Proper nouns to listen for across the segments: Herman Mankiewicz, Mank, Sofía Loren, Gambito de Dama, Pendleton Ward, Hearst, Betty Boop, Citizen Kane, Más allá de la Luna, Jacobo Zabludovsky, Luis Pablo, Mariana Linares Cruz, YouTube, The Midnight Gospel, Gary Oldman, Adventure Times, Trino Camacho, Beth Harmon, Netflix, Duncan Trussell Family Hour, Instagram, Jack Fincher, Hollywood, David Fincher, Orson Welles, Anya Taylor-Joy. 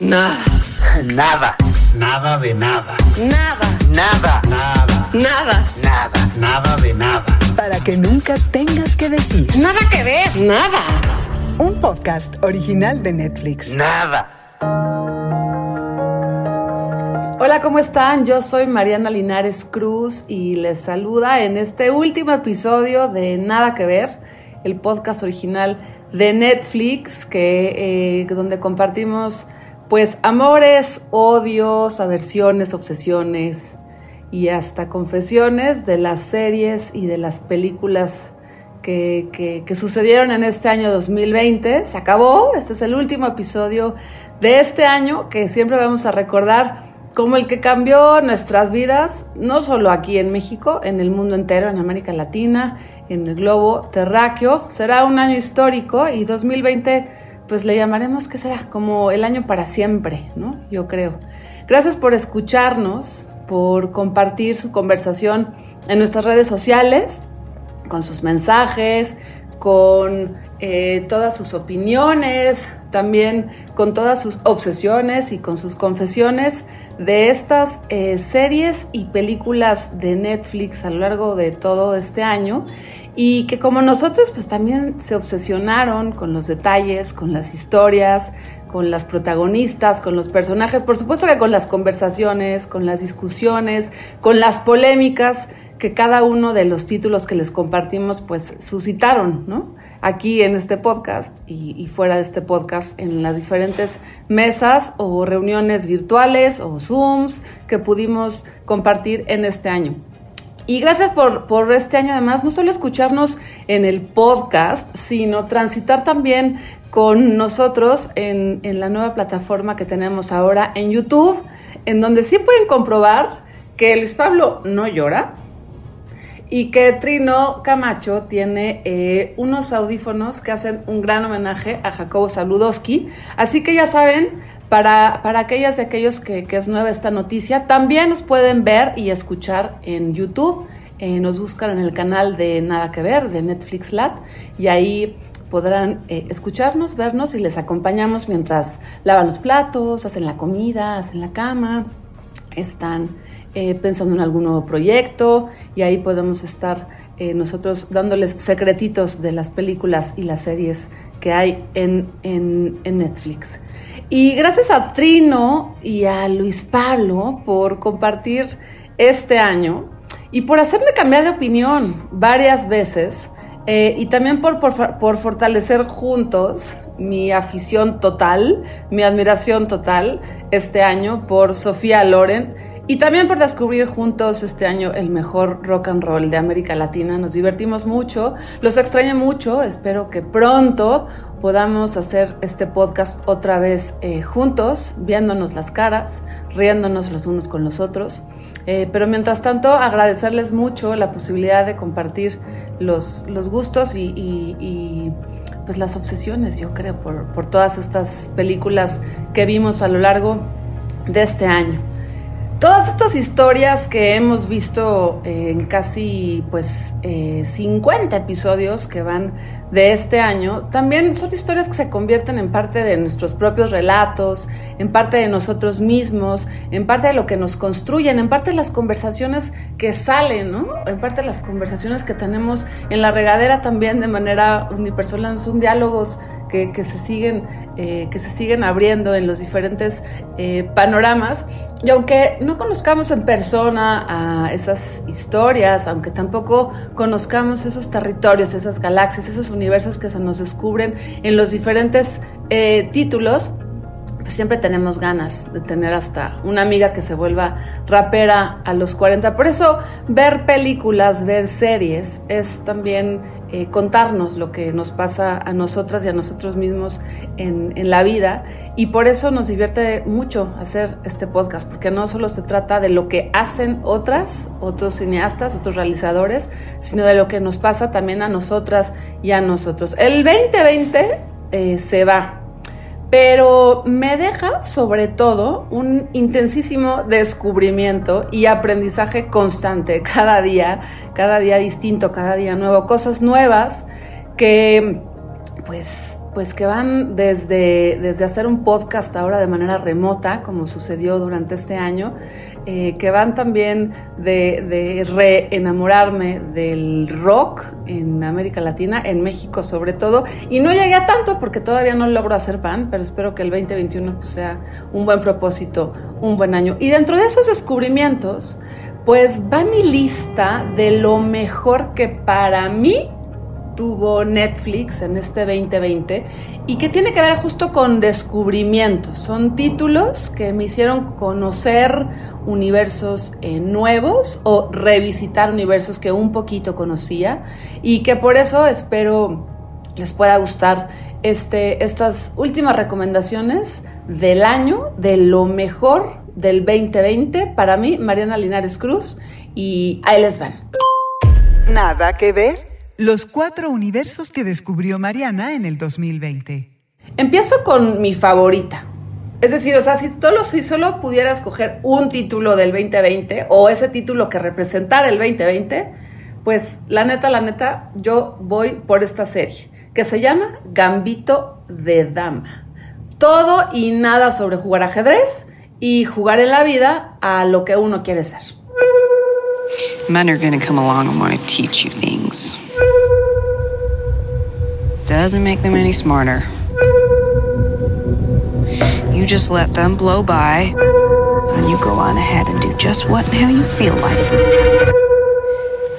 Nada. Nada. Nada de nada. Nada. Nada. Nada. Nada. Nada. Nada de nada. Para que nunca tengas que decir. Nada que ver. Nada. Un podcast original de Netflix. Nada. Hola, ¿cómo están? Yo soy Mariana Linares Cruz y les saluda en este último episodio de Nada que ver, el podcast original de Netflix, que donde compartimos pues amores, odios, aversiones, obsesiones y hasta confesiones de las series y de las películas que sucedieron en este año 2020. Se acabó, este es el último episodio de este año que siempre vamos a recordar como el que cambió nuestras vidas, no solo aquí en México, en el mundo entero, en América Latina, en el globo terráqueo. Será un año histórico y 2020... pues le llamaremos, ¿qué será? Como el año para siempre, ¿no? Yo creo. Gracias por escucharnos, por compartir su conversación en nuestras redes sociales, con sus mensajes, con todas sus opiniones, también con todas sus obsesiones y con sus confesiones de estas series y películas de Netflix a lo largo de todo este año. Y que como nosotros, pues también se obsesionaron con los detalles, con las historias, con las protagonistas, con los personajes, por supuesto que con las conversaciones, con las discusiones, con las polémicas que cada uno de los títulos que les compartimos pues suscitaron, ¿no? Aquí en este podcast y fuera de este podcast, en las diferentes mesas o reuniones virtuales o Zooms que pudimos compartir en este año. Y gracias por este año, además, no solo escucharnos en el podcast, sino transitar también con nosotros en la nueva plataforma que tenemos ahora en YouTube, en donde sí pueden comprobar que Luis Pablo no llora y que Trino Camacho tiene unos audífonos que hacen un gran homenaje a Jacobo Zabludovsky. Así que ya saben, para aquellas y aquellos que es nueva esta noticia, también nos pueden ver y escuchar en YouTube. Nos buscan en el canal de Nada que ver, de Netflix Lab, y ahí podrán escucharnos, vernos, y les acompañamos mientras lavan los platos, hacen la comida, hacen la cama, están pensando en algún nuevo proyecto, y ahí podemos estar nosotros dándoles secretitos de las películas y las series que hay en Netflix. Y gracias a Trino y a Luis Pablo por compartir este año y por hacerme cambiar de opinión varias veces y también por fortalecer juntos mi afición total, mi admiración total este año por Sofía Loren y también por descubrir juntos este año el mejor rock and roll de América Latina. Nos divertimos mucho, los extrañé mucho, espero que pronto podamos hacer este podcast otra vez juntos, viéndonos las caras, riéndonos los unos con los otros. Pero mientras tanto, agradecerles mucho la posibilidad de compartir los gustos y pues las obsesiones, yo creo, por todas estas películas que vimos a lo largo de este año. Todas estas historias que hemos visto en casi 50 episodios que van de este año, también son historias que se convierten en parte de nuestros propios relatos, en parte de nosotros mismos, en parte de lo que nos construyen, en parte de las conversaciones que salen, ¿no? En parte de las conversaciones que tenemos en la regadera también de manera unipersonal. Son diálogos que se siguen abriendo en los diferentes panoramas. Y aunque no conozcamos en persona a esas historias, aunque tampoco conozcamos esos territorios, esas galaxias, esos universos que se nos descubren en los diferentes títulos, pues siempre tenemos ganas de tener hasta una amiga que se vuelva rapera a los 40. Por eso ver películas, ver series es también contarnos lo que nos pasa a nosotras y a nosotros mismos en la vida, y por eso nos divierte mucho hacer este podcast, porque no solo se trata de lo que hacen otros cineastas, otros realizadores, sino de lo que nos pasa también a nosotras y a nosotros. El 2020 se va, pero me deja sobre todo un intensísimo descubrimiento y aprendizaje constante, cada día distinto, cada día nuevo, cosas nuevas que pues Pues que van desde hacer un podcast ahora de manera remota, como sucedió durante este año, que van también de reenamorarme del rock en América Latina, en México sobre todo. Y no llegué a tanto porque todavía no logro hacer pan, pero espero que el 2021 pues, sea un buen propósito, un buen año. Y dentro de esos descubrimientos, pues va mi lista de lo mejor que para mí tuvo Netflix en este 2020 y que tiene que ver justo con descubrimientos. Son títulos que me hicieron conocer universos nuevos o revisitar universos que un poquito conocía y que por eso espero les pueda gustar estas últimas recomendaciones del año, de lo mejor del 2020. Para mí, Mariana Linares Cruz, y ahí les van. Nada que ver. Los 4 universos que descubrió Mariana en el 2020. Empiezo con mi favorita. Es decir, o sea, si solo pudiera escoger un título del 2020 o ese título que representara el 2020, pues la neta, yo voy por esta serie que se llama Gambito de Dama. Todo y nada sobre jugar ajedrez y jugar en la vida a lo que uno quiere ser. Men are going to come along and want to teach you things. Doesn't make them any smarter. You just let them blow by, and you go on ahead and do just what and how you feel like.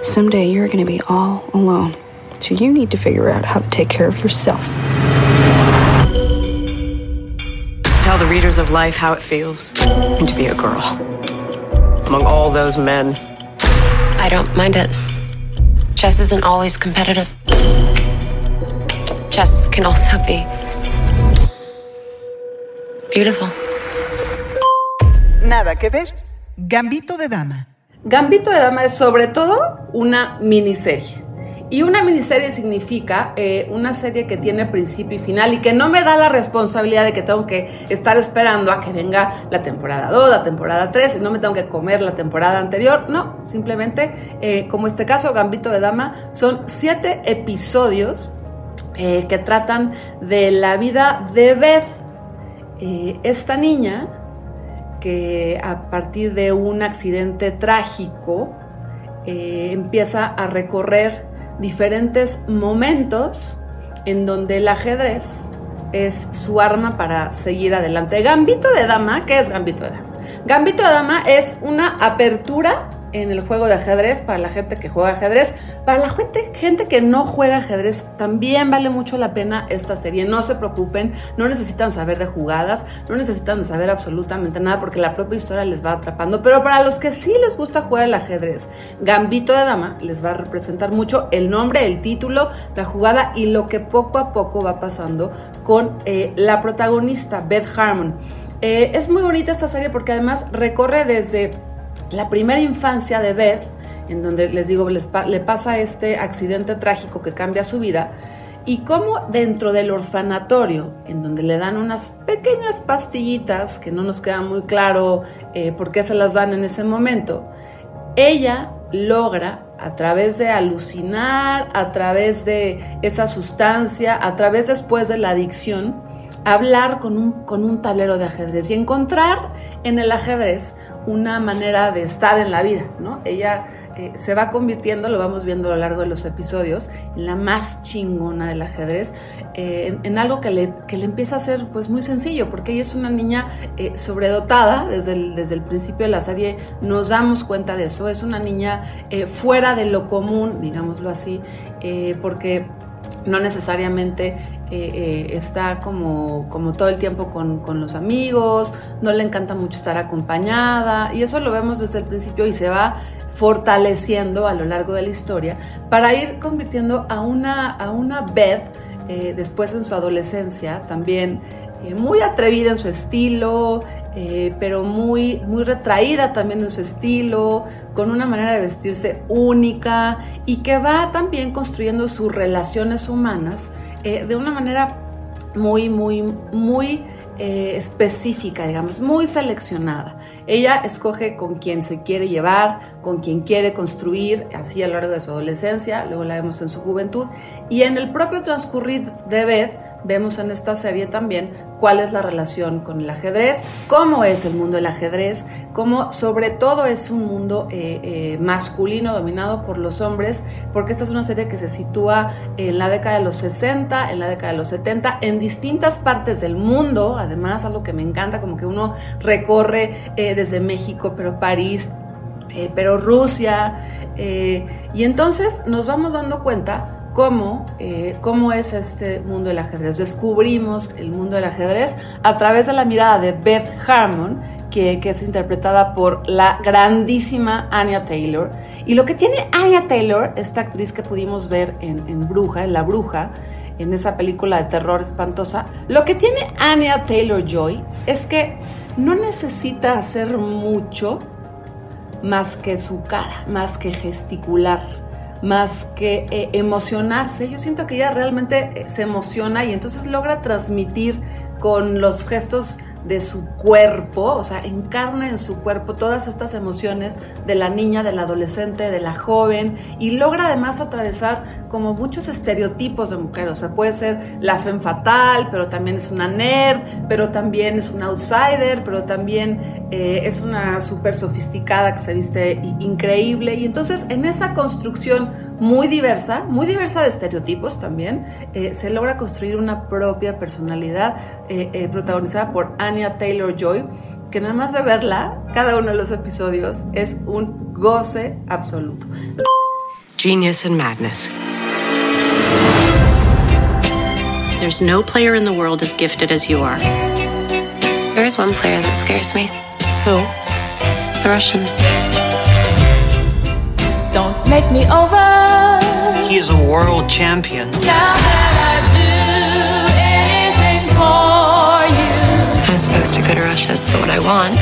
Someday you're going to be all alone, so you need to figure out how to take care of yourself. Tell the readers of life how it feels to be a girl among all those men. I don't mind it. Chess isn't always competitive. Chess can also be beautiful. Nada que ver. Gambito de Dama. Gambito de Dama es sobre todo una miniserie. Y una miniserie significa una serie que tiene principio y final y que no me da la responsabilidad de que tengo que estar esperando a que venga la temporada 2, la temporada 3, y no me tengo que comer la temporada anterior. No, simplemente, como este caso, Gambito de Dama, son 7 episodios que tratan de la vida de Beth, esta niña que a partir de un accidente trágico empieza a recorrer diferentes momentos en donde el ajedrez es su arma para seguir adelante. Gambito de Dama, ¿qué es Gambito de Dama? Gambito de Dama es una apertura en el juego de ajedrez para la gente que juega ajedrez. Para la gente que no juega ajedrez también vale mucho la pena esta serie. No se preocupen, no necesitan saber de jugadas, no necesitan saber absolutamente nada porque la propia historia les va atrapando. Pero para los que sí les gusta jugar el ajedrez, Gambito de Dama les va a representar mucho el nombre, el título, la jugada y lo que poco a poco va pasando con la protagonista, Beth Harmon. Es muy bonita esta serie porque además recorre desde la primera infancia de Beth, en donde les digo, le pasa este accidente trágico que cambia su vida, y cómo dentro del orfanatorio, en donde le dan unas pequeñas pastillitas, que no nos queda muy claro por qué se las dan en ese momento, ella logra, a través de alucinar, a través de esa sustancia, a través después de la adicción, hablar con un tablero de ajedrez y encontrar en el ajedrez una manera de estar en la vida, ¿no? Ella se va convirtiendo, lo vamos viendo a lo largo de los episodios, en la más chingona del ajedrez, en algo que le empieza a ser pues muy sencillo, porque ella es una niña sobredotada. Desde el principio de la serie nos damos cuenta de eso. Es una niña fuera de lo común, digámoslo así, porque no necesariamente está como todo el tiempo con los amigos, no le encanta mucho estar acompañada, y eso lo vemos desde el principio y se va fortaleciendo a lo largo de la historia para ir convirtiendo a una Beth después en su adolescencia, también muy atrevida en su estilo, pero muy, muy retraída también en su estilo, con una manera de vestirse única y que va también construyendo sus relaciones humanas de una manera muy, muy, muy específica, digamos, muy seleccionada. Ella escoge con quién se quiere llevar, con quién quiere construir, así a lo largo de su adolescencia, luego la vemos en su juventud, y en el propio transcurrir de Beth vemos en esta serie también cuál es la relación con el ajedrez, cómo es el mundo del ajedrez, cómo sobre todo es un mundo masculino dominado por los hombres, porque esta es una serie que se sitúa en la década de los 60, en la década de los 70, en distintas partes del mundo, además algo que me encanta, como que uno recorre desde México, pero París, pero Rusia, y entonces nos vamos dando cuenta cómo es este mundo del ajedrez. Descubrimos el mundo del ajedrez a través de la mirada de Beth Harmon, que es interpretada por la grandísima Anya Taylor. Y lo que tiene Anya Taylor, esta actriz que pudimos ver en La Bruja, en esa película de terror espantosa, lo que tiene Anya Taylor-Joy es que no necesita hacer mucho más que su cara, más que gesticular, más que emocionarse. Yo siento que ella realmente se emociona y entonces logra transmitir con los gestos de su cuerpo, o sea, encarna en su cuerpo todas estas emociones de la niña, de la adolescente, de la joven, y logra además atravesar como muchos estereotipos de mujer. O sea, puede ser la femme fatale, pero también es una nerd, pero también es una outsider, pero también es una súper sofisticada que se viste increíble. Y entonces en esa construcción muy diversa de estereotipos también, se logra construir una propia personalidad protagonizada por Anya Taylor-Joy, que nada más de verla, cada uno de los episodios es un goce absoluto. Genius and madness. There's no player in the world as gifted as you are. There is one player that scares me. Who? The Russian. Don't make me over. He is a world champion. Now that I do anything for you. I'm supposed to go to Russia, but what I want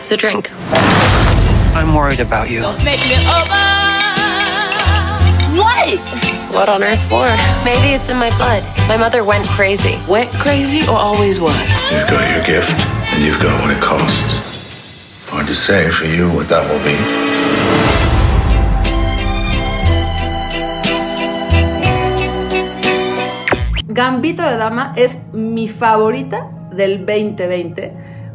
is a drink. I'm worried about you. Don't make me over. What? What on earth for? Maybe it's in my blood. My mother went crazy. Went crazy or always was? You've got your gift, and you've got what it costs. Hard to say for you what that will be. Gambito de Dama es mi favorita del 2020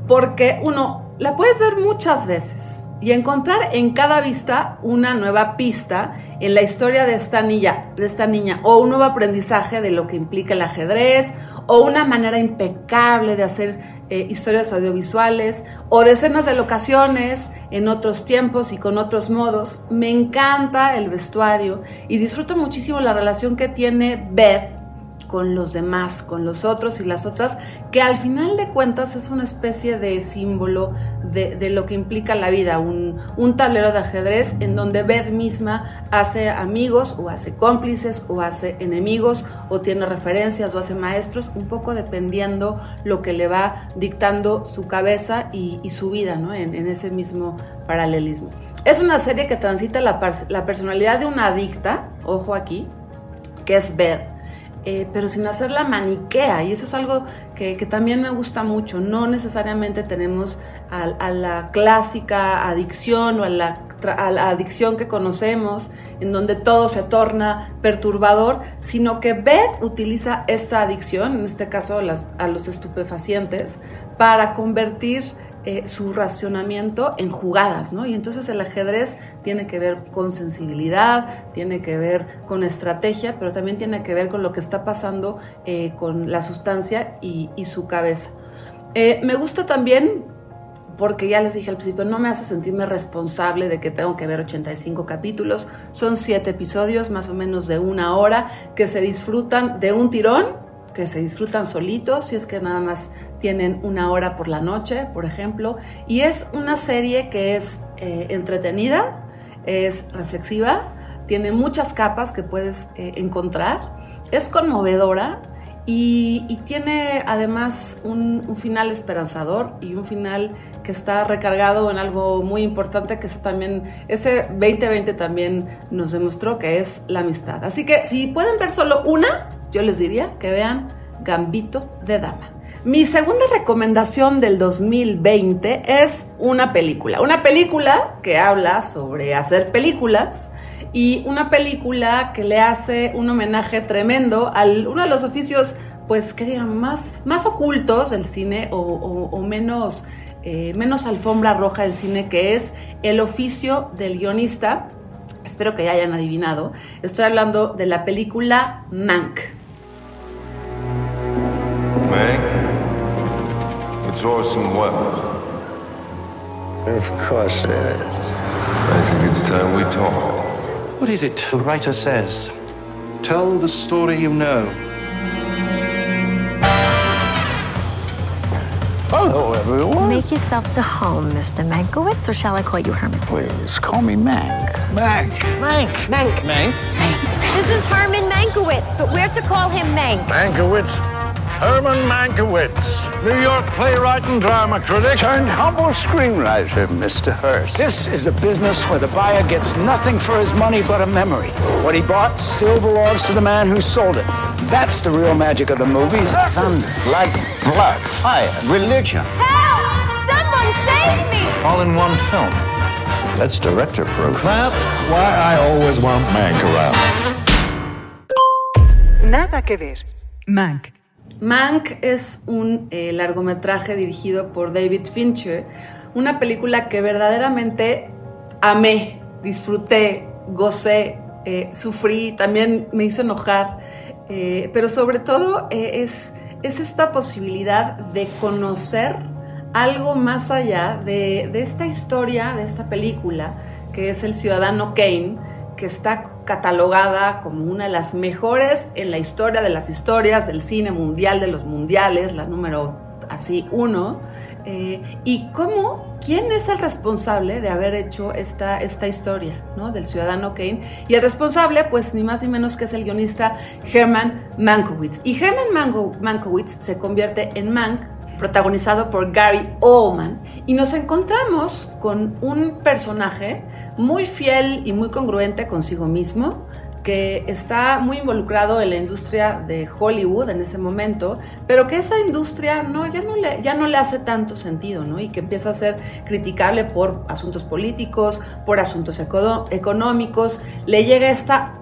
porque uno la puedes ver muchas veces y encontrar en cada vista una nueva pista en la historia de esta niña, o un nuevo aprendizaje de lo que implica el ajedrez, o una manera impecable de hacer historias audiovisuales, o decenas de locaciones en otros tiempos y con otros modos. Me encanta el vestuario y disfruto muchísimo la relación que tiene Beth con los demás, con los otros y las otras, que al final de cuentas es una especie de símbolo de lo que implica la vida, un tablero de ajedrez en donde Beth misma hace amigos o hace cómplices o hace enemigos o tiene referencias o hace maestros, un poco dependiendo lo que le va dictando su cabeza y su vida, ¿no? en ese mismo paralelismo. Es una serie que transita la personalidad de una adicta, ojo aquí, que es Beth, pero sin hacerla maniquea, y eso es algo que también me gusta mucho. No necesariamente tenemos a la clásica adicción o a la adicción que conocemos, en donde todo se torna perturbador, sino que Beth utiliza esta adicción, en este caso a los estupefacientes, para convertir su racionamiento en jugadas, ¿no? Y entonces el ajedrez tiene que ver con sensibilidad, tiene que ver con estrategia, pero también tiene que ver con lo que está pasando con la sustancia y su cabeza. Me gusta también porque, ya les dije al principio, no me hace sentirme responsable de que tengo que ver 85 capítulos. Son 7 episodios más o menos de una hora que se disfrutan de un tirón, que se disfrutan solitos, si es que nada más tienen una hora por la noche, por ejemplo. Y es una serie que es entretenida, es reflexiva, tiene muchas capas que puedes encontrar, es conmovedora y tiene además un final esperanzador y un final que está recargado en algo muy importante, que ese 2020 también nos demostró, que es la amistad. Así que si pueden ver solo una, yo les diría que vean Gambito de Dama. Mi segunda recomendación del 2020 es una película que habla sobre hacer películas, y una película que le hace un homenaje tremendo a uno de los oficios pues que digan, más ocultos del cine o menos, menos alfombra roja del cine, que es el oficio del guionista. Espero que ya hayan adivinado. Estoy hablando de la película Mank. Mank? It's Orson Welles. Of course it is. I think it's time we talk. What is it the writer says? Tell the story you know. Hello, everyone. Make yourself to home, Mr. Mankiewicz, or shall I call you Herman? Please, call me Mank. Mank. Mank. Mank. Mank. Mank. This is Herman Mankiewicz, but we're to call him Mank. Mankiewicz. Herman Mankiewicz, New York playwright and drama critic, turned humble screenwriter, Mr. Hearst. This is a business where the buyer gets nothing for his money but a memory. What he bought still belongs to the man who sold it. That's the real magic of the movies. Thunder, lightning, blood, fire, religion. Help! Someone save me! All in one film. That's director proof. That's why I always want Mank around. Nada que ver. Mank. Mank es un largometraje dirigido por David Fincher, una película que verdaderamente amé, disfruté, gocé, sufrí, también me hizo enojar, pero sobre todo es esta posibilidad de conocer algo más allá de esta historia, de esta película, que es el ciudadano Kane, que está catalogada como una de las mejores en la historia de las historias del cine mundial de los mundiales, la número así 1. Y cómo, quién es el responsable de haber hecho esta historia, ¿no?, del ciudadano Kane. Y el responsable, pues ni más ni menos que es el guionista Herman Mankiewicz. Y Herman Mankiewicz se convierte en Mank, protagonizado por Gary Oldman, y nos encontramos con un personaje muy fiel y muy congruente consigo mismo, que está muy involucrado en la industria de Hollywood en ese momento, pero que esa industria ya no le hace tanto sentido, ¿no?, y que empieza a ser criticable por asuntos políticos, por asuntos económicos. Le llega esta,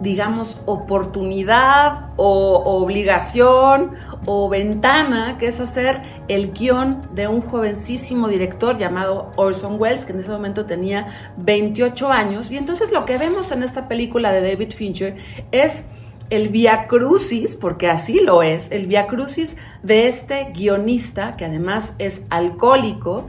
digamos, oportunidad o obligación o ventana, que es hacer el guión de un jovencísimo director llamado Orson Welles, que en ese momento tenía 28 años. Y entonces lo que vemos en esta película de David Fincher es el viacrucis, porque así lo es, el viacrucis de este guionista, que además es alcohólico,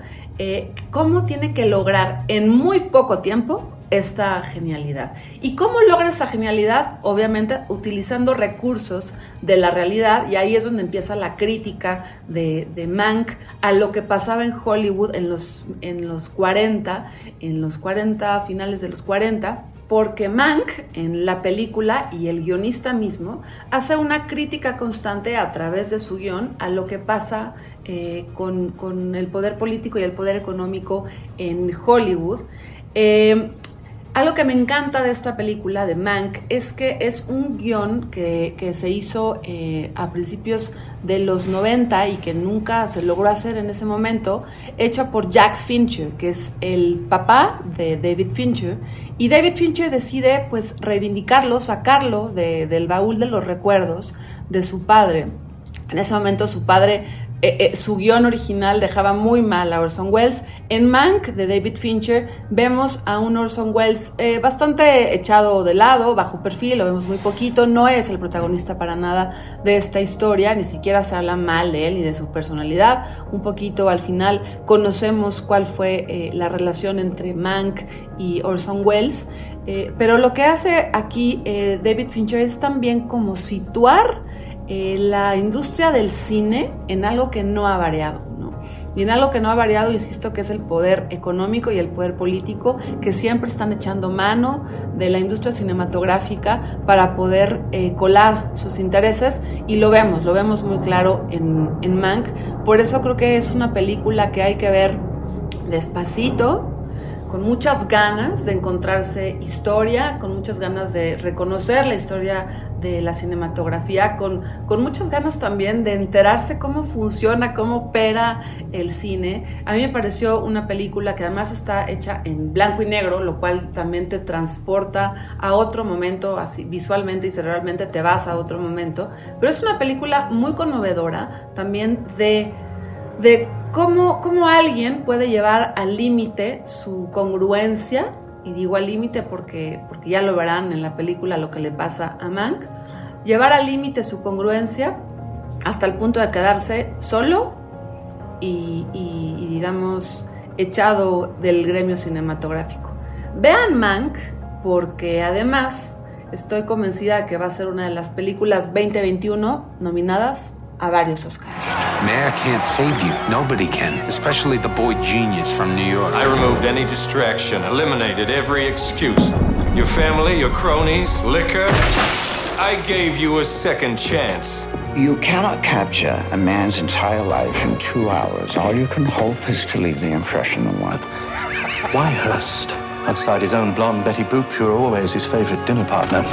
cómo tiene que lograr en muy poco tiempo esta genialidad. ¿Y cómo logra esa genialidad? Obviamente utilizando recursos de la realidad, y ahí es donde empieza la crítica de Mank a lo que pasaba en Hollywood en los 40, finales de los 40, porque Mank en la película y el guionista mismo hace una crítica constante a través de su guión a lo que pasa con el poder político y el poder económico en Hollywood. Algo que me encanta de esta película de Mank es que es un guión que se hizo a principios de los 90 y que nunca se logró hacer en ese momento, hecho por Jack Fincher, que es el papá de David Fincher. Y David Fincher decide, pues, reivindicarlo, sacarlo del baúl de los recuerdos de su padre. En ese momento su padre, su guión original dejaba muy mal a Orson Welles. En Mank de David Fincher vemos a un Orson Welles bastante echado de lado, bajo perfil, lo vemos muy poquito, no es el protagonista para nada de esta historia, ni siquiera se habla mal de él ni de su personalidad. Un poquito al final conocemos cuál fue la relación entre Mank y Orson Welles, pero lo que hace aquí David Fincher es también como situar la industria del cine en algo que no ha variado, ¿no? Y en algo que no ha variado, insisto, que es el poder económico y el poder político, que siempre están echando mano de la industria cinematográfica para poder colar sus intereses, y lo vemos muy claro en Mank. Por eso creo que es una película que hay que ver despacito, con muchas ganas de encontrarse historia, con muchas ganas de reconocer la historia de la cinematografía, con muchas ganas también de enterarse cómo funciona, cómo opera el cine. A mí me pareció una película que además está hecha en blanco y negro, lo cual también te transporta a otro momento, así visualmente y cerebralmente te vas a otro momento. Pero es una película muy conmovedora también de cómo alguien puede llevar al límite su congruencia, y digo al límite porque ya lo verán en la película lo que le pasa a Mank, llevar al límite su congruencia hasta el punto de quedarse solo y digamos, echado del gremio cinematográfico. Vean Mank porque además estoy convencida de que va a ser una de las películas 2021 nominadas a varios Oscars. Mayor can't save you. Nobody can, especially the boy genius from New York. I removed any distraction, eliminated every excuse. Your family, your cronies, liquor. I gave you a second chance. You cannot capture a man's entire life in 2 hours. All you can hope is to leave the impression of one. Why Hearst? Outside his own blonde Betty Boop, you're always his favorite dinner partner.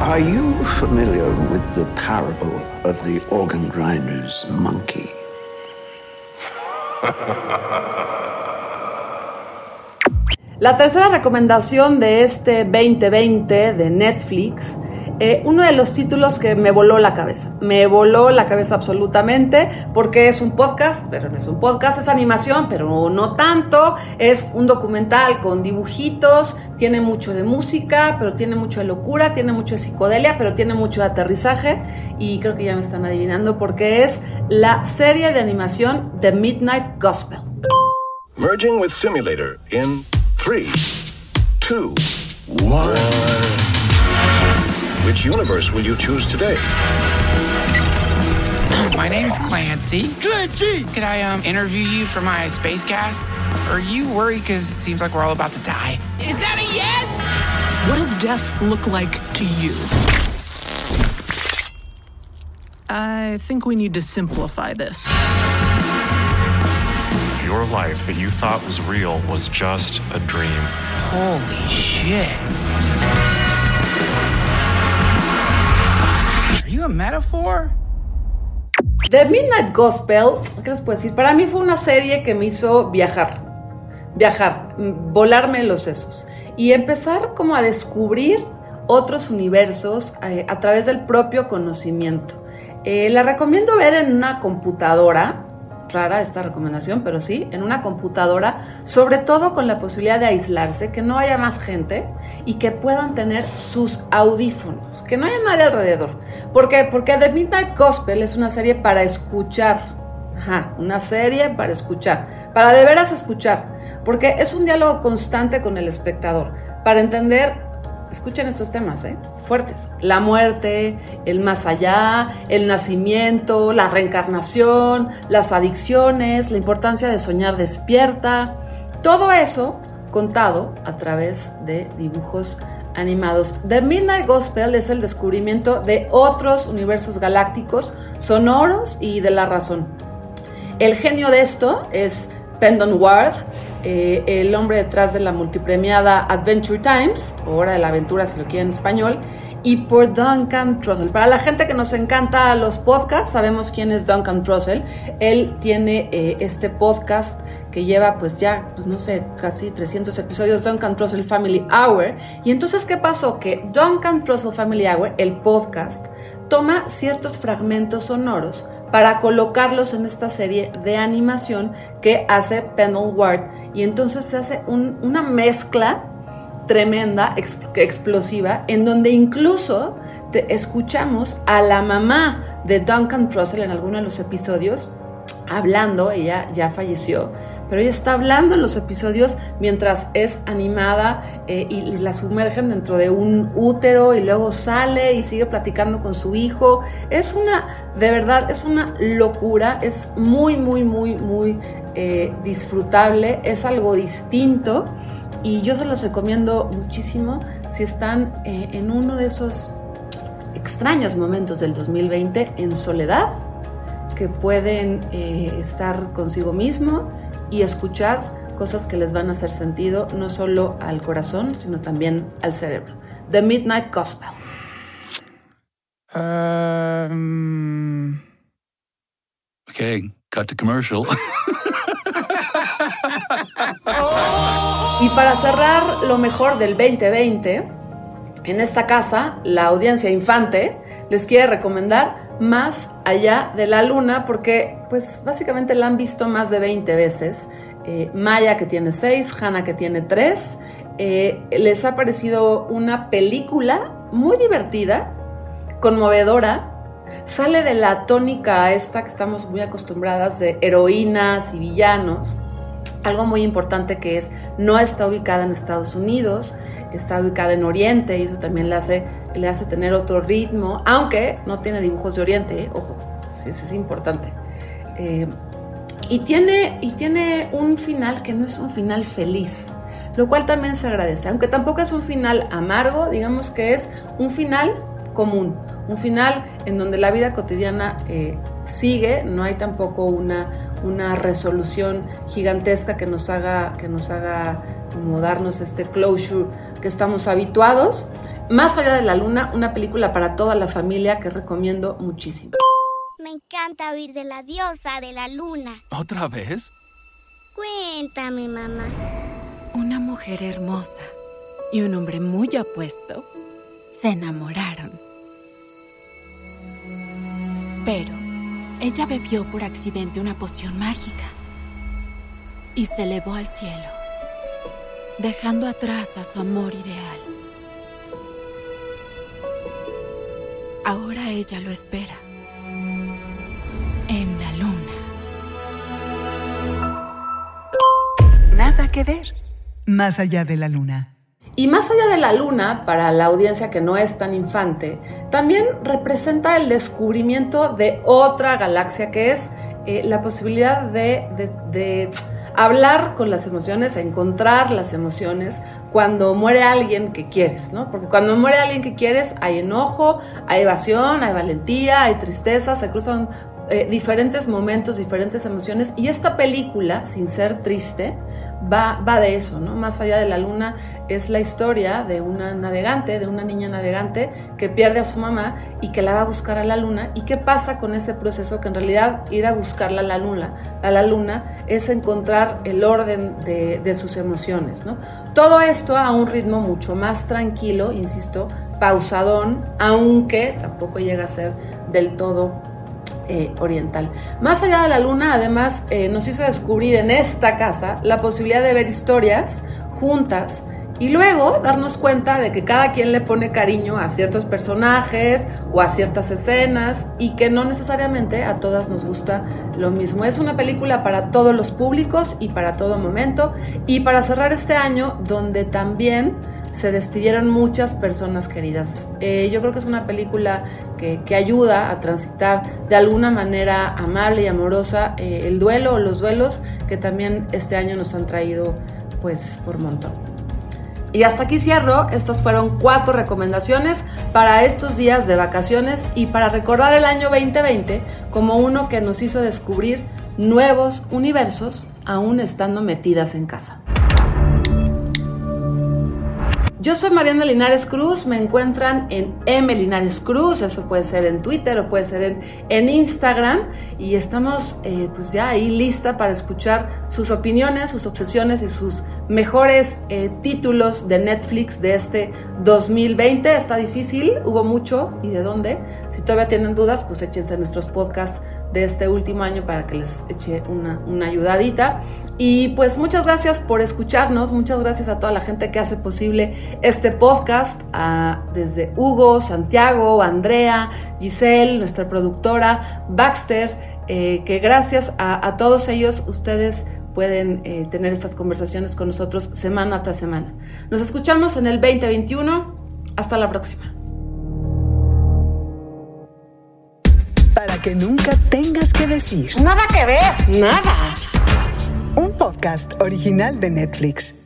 Are you familiar with the parable of the organ grinder's monkey? La tercera recomendación de este 2020 de Netflix, uno de los títulos que me voló la cabeza absolutamente, porque es un podcast, pero no es un podcast, es animación, pero no tanto, es un documental con dibujitos, tiene mucho de música, pero tiene mucho de locura, tiene mucho de psicodelia, pero tiene mucho de aterrizaje, y creo que ya me están adivinando porque es la serie de animación The Midnight Gospel. Merging with simulator in 3, 2, 1... Which universe will you choose today? My name's Clancy. Clancy! Could I interview you for my space cast? Are you worried because it seems like we're all about to die? Is that a yes? What does death look like to you? I think we need to simplify this. Your life that you thought was real was just a dream. Holy shit. ¿Es una metáfora? The Midnight Gospel, ¿qué les puedo decir? Para mí fue una serie que me hizo viajar, volarme los sesos y empezar como a descubrir otros universos a través del propio conocimiento. La recomiendo ver en una computadora, rara esta recomendación, pero sí, en una computadora, sobre todo con la posibilidad de aislarse, que no haya más gente y que puedan tener sus audífonos, que no haya nadie alrededor. ¿Por qué? Porque The Midnight Gospel es una serie para escuchar, para de veras escuchar, porque es un diálogo constante con el espectador, para entender. Escuchen estos temas, fuertes. La muerte, el más allá, el nacimiento, la reencarnación, las adicciones, la importancia de soñar despierta. Todo eso contado a través de dibujos animados. The Midnight Gospel es el descubrimiento de otros universos galácticos sonoros y de la razón. El genio de esto es Pendleton Ward, el hombre detrás de la multipremiada Adventure Times, o Hora de la Aventura si lo quieren en español, y por Duncan Trussell. Para la gente que nos encanta los podcasts, sabemos quién es Duncan Trussell. Él tiene este podcast que lleva casi 300 episodios, Duncan Trussell Family Hour. Y entonces, ¿qué pasó? Que Duncan Trussell Family Hour, el podcast, toma ciertos fragmentos sonoros para colocarlos en esta serie de animación que hace Pendleton Ward. Y entonces se hace una mezcla tremenda, explosiva, en donde incluso escuchamos a la mamá de Duncan Trussell en alguno de los episodios hablando. Ella ya falleció, pero ella está hablando en los episodios mientras es animada, y la sumergen dentro de un útero y luego sale y sigue platicando con su hijo. De verdad, es una locura. Es muy, muy, muy, muy disfrutable. Es algo distinto y yo se los recomiendo muchísimo si están en uno de esos extraños momentos del 2020 en soledad, que pueden estar consigo mismo y escuchar cosas que les van a hacer sentido no solo al corazón, sino también al cerebro. The Midnight Gospel. Okay, cut the commercial. Y para cerrar lo mejor del 2020, en esta casa, la audiencia infante les quiere recomendar Más allá de la Luna, porque pues básicamente la han visto más de 20 veces. Maya, que tiene 6, Hannah, que tiene 3. Les ha parecido una película muy divertida, conmovedora. Sale de la tónica esta que estamos muy acostumbradas de heroínas y villanos. Algo muy importante que es, no está ubicada en Estados Unidos, está ubicada en Oriente, y eso también le hace tener otro ritmo, aunque no tiene dibujos de Oriente, ojo, sí, es importante. Y tiene un final que no es un final feliz, lo cual también se agradece, aunque tampoco es un final amargo, digamos que es un final común, un final en donde la vida cotidiana sigue, no hay tampoco una resolución gigantesca que nos haga como darnos este closure que estamos habituados. Más allá de la Luna, una película para toda la familia que recomiendo muchísimo. Me encanta oír de la diosa de la luna. ¿Otra vez? Cuéntame, mamá. Una mujer hermosa y un hombre muy apuesto se enamoraron. Pero ella bebió por accidente una poción mágica y se elevó al cielo, dejando atrás a su amor ideal. Ahora ella lo espera en la luna. Nada que ver. Más allá de la luna. Y Más allá de la Luna, para la audiencia que no es tan infante, también representa el descubrimiento de otra galaxia, que es la posibilidad de hablar con las emociones, encontrar las emociones cuando muere alguien que quieres, ¿no? Porque cuando muere alguien que quieres hay enojo, hay evasión, hay valentía, hay tristeza, se cruzan diferentes momentos, diferentes emociones, y esta película, sin ser triste, va de eso, ¿no? Más allá de la Luna es la historia de una navegante, de una niña navegante que pierde a su mamá y que la va a buscar a la Luna. ¿Y qué pasa con ese proceso? Que en realidad ir a buscarla a la luna es encontrar el orden de sus emociones, ¿no? Todo esto a un ritmo mucho más tranquilo, insisto, pausadón, aunque tampoco llega a ser del todo oriental. Más allá de la Luna, además, nos hizo descubrir en esta casa la posibilidad de ver historias juntas y luego darnos cuenta de que cada quien le pone cariño a ciertos personajes o a ciertas escenas y que no necesariamente a todas nos gusta lo mismo. Es una película para todos los públicos y para todo momento. Y para cerrar este año, donde también se despidieron muchas personas queridas. Yo creo que es una película que ayuda a transitar de alguna manera amable y amorosa el duelo o los duelos que también este año nos han traído pues por montón. Y hasta aquí cierro. Estas fueron 4 recomendaciones para estos días de vacaciones y para recordar el año 2020 como uno que nos hizo descubrir nuevos universos aún estando metidas en casa. Yo soy Mariana Linares Cruz, me encuentran en M Linares Cruz, eso puede ser en Twitter o puede ser en Instagram, y estamos pues ya ahí lista para escuchar sus opiniones, sus obsesiones y sus mejores títulos de Netflix de este 2020. Está difícil, hubo mucho y de dónde. Si todavía tienen dudas, pues échense nuestros podcasts de este último año para que les eche una ayudadita. Y pues muchas gracias por escucharnos, muchas gracias a toda la gente que hace posible este podcast, desde Hugo, Santiago, Andrea, Giselle, nuestra productora, Baxter, que gracias a todos ellos ustedes pueden tener estas conversaciones con nosotros semana tras semana. Nos escuchamos en el 2021. Hasta la próxima. Para que nunca tengas que decir nada que ver, nada. Un podcast original de Netflix.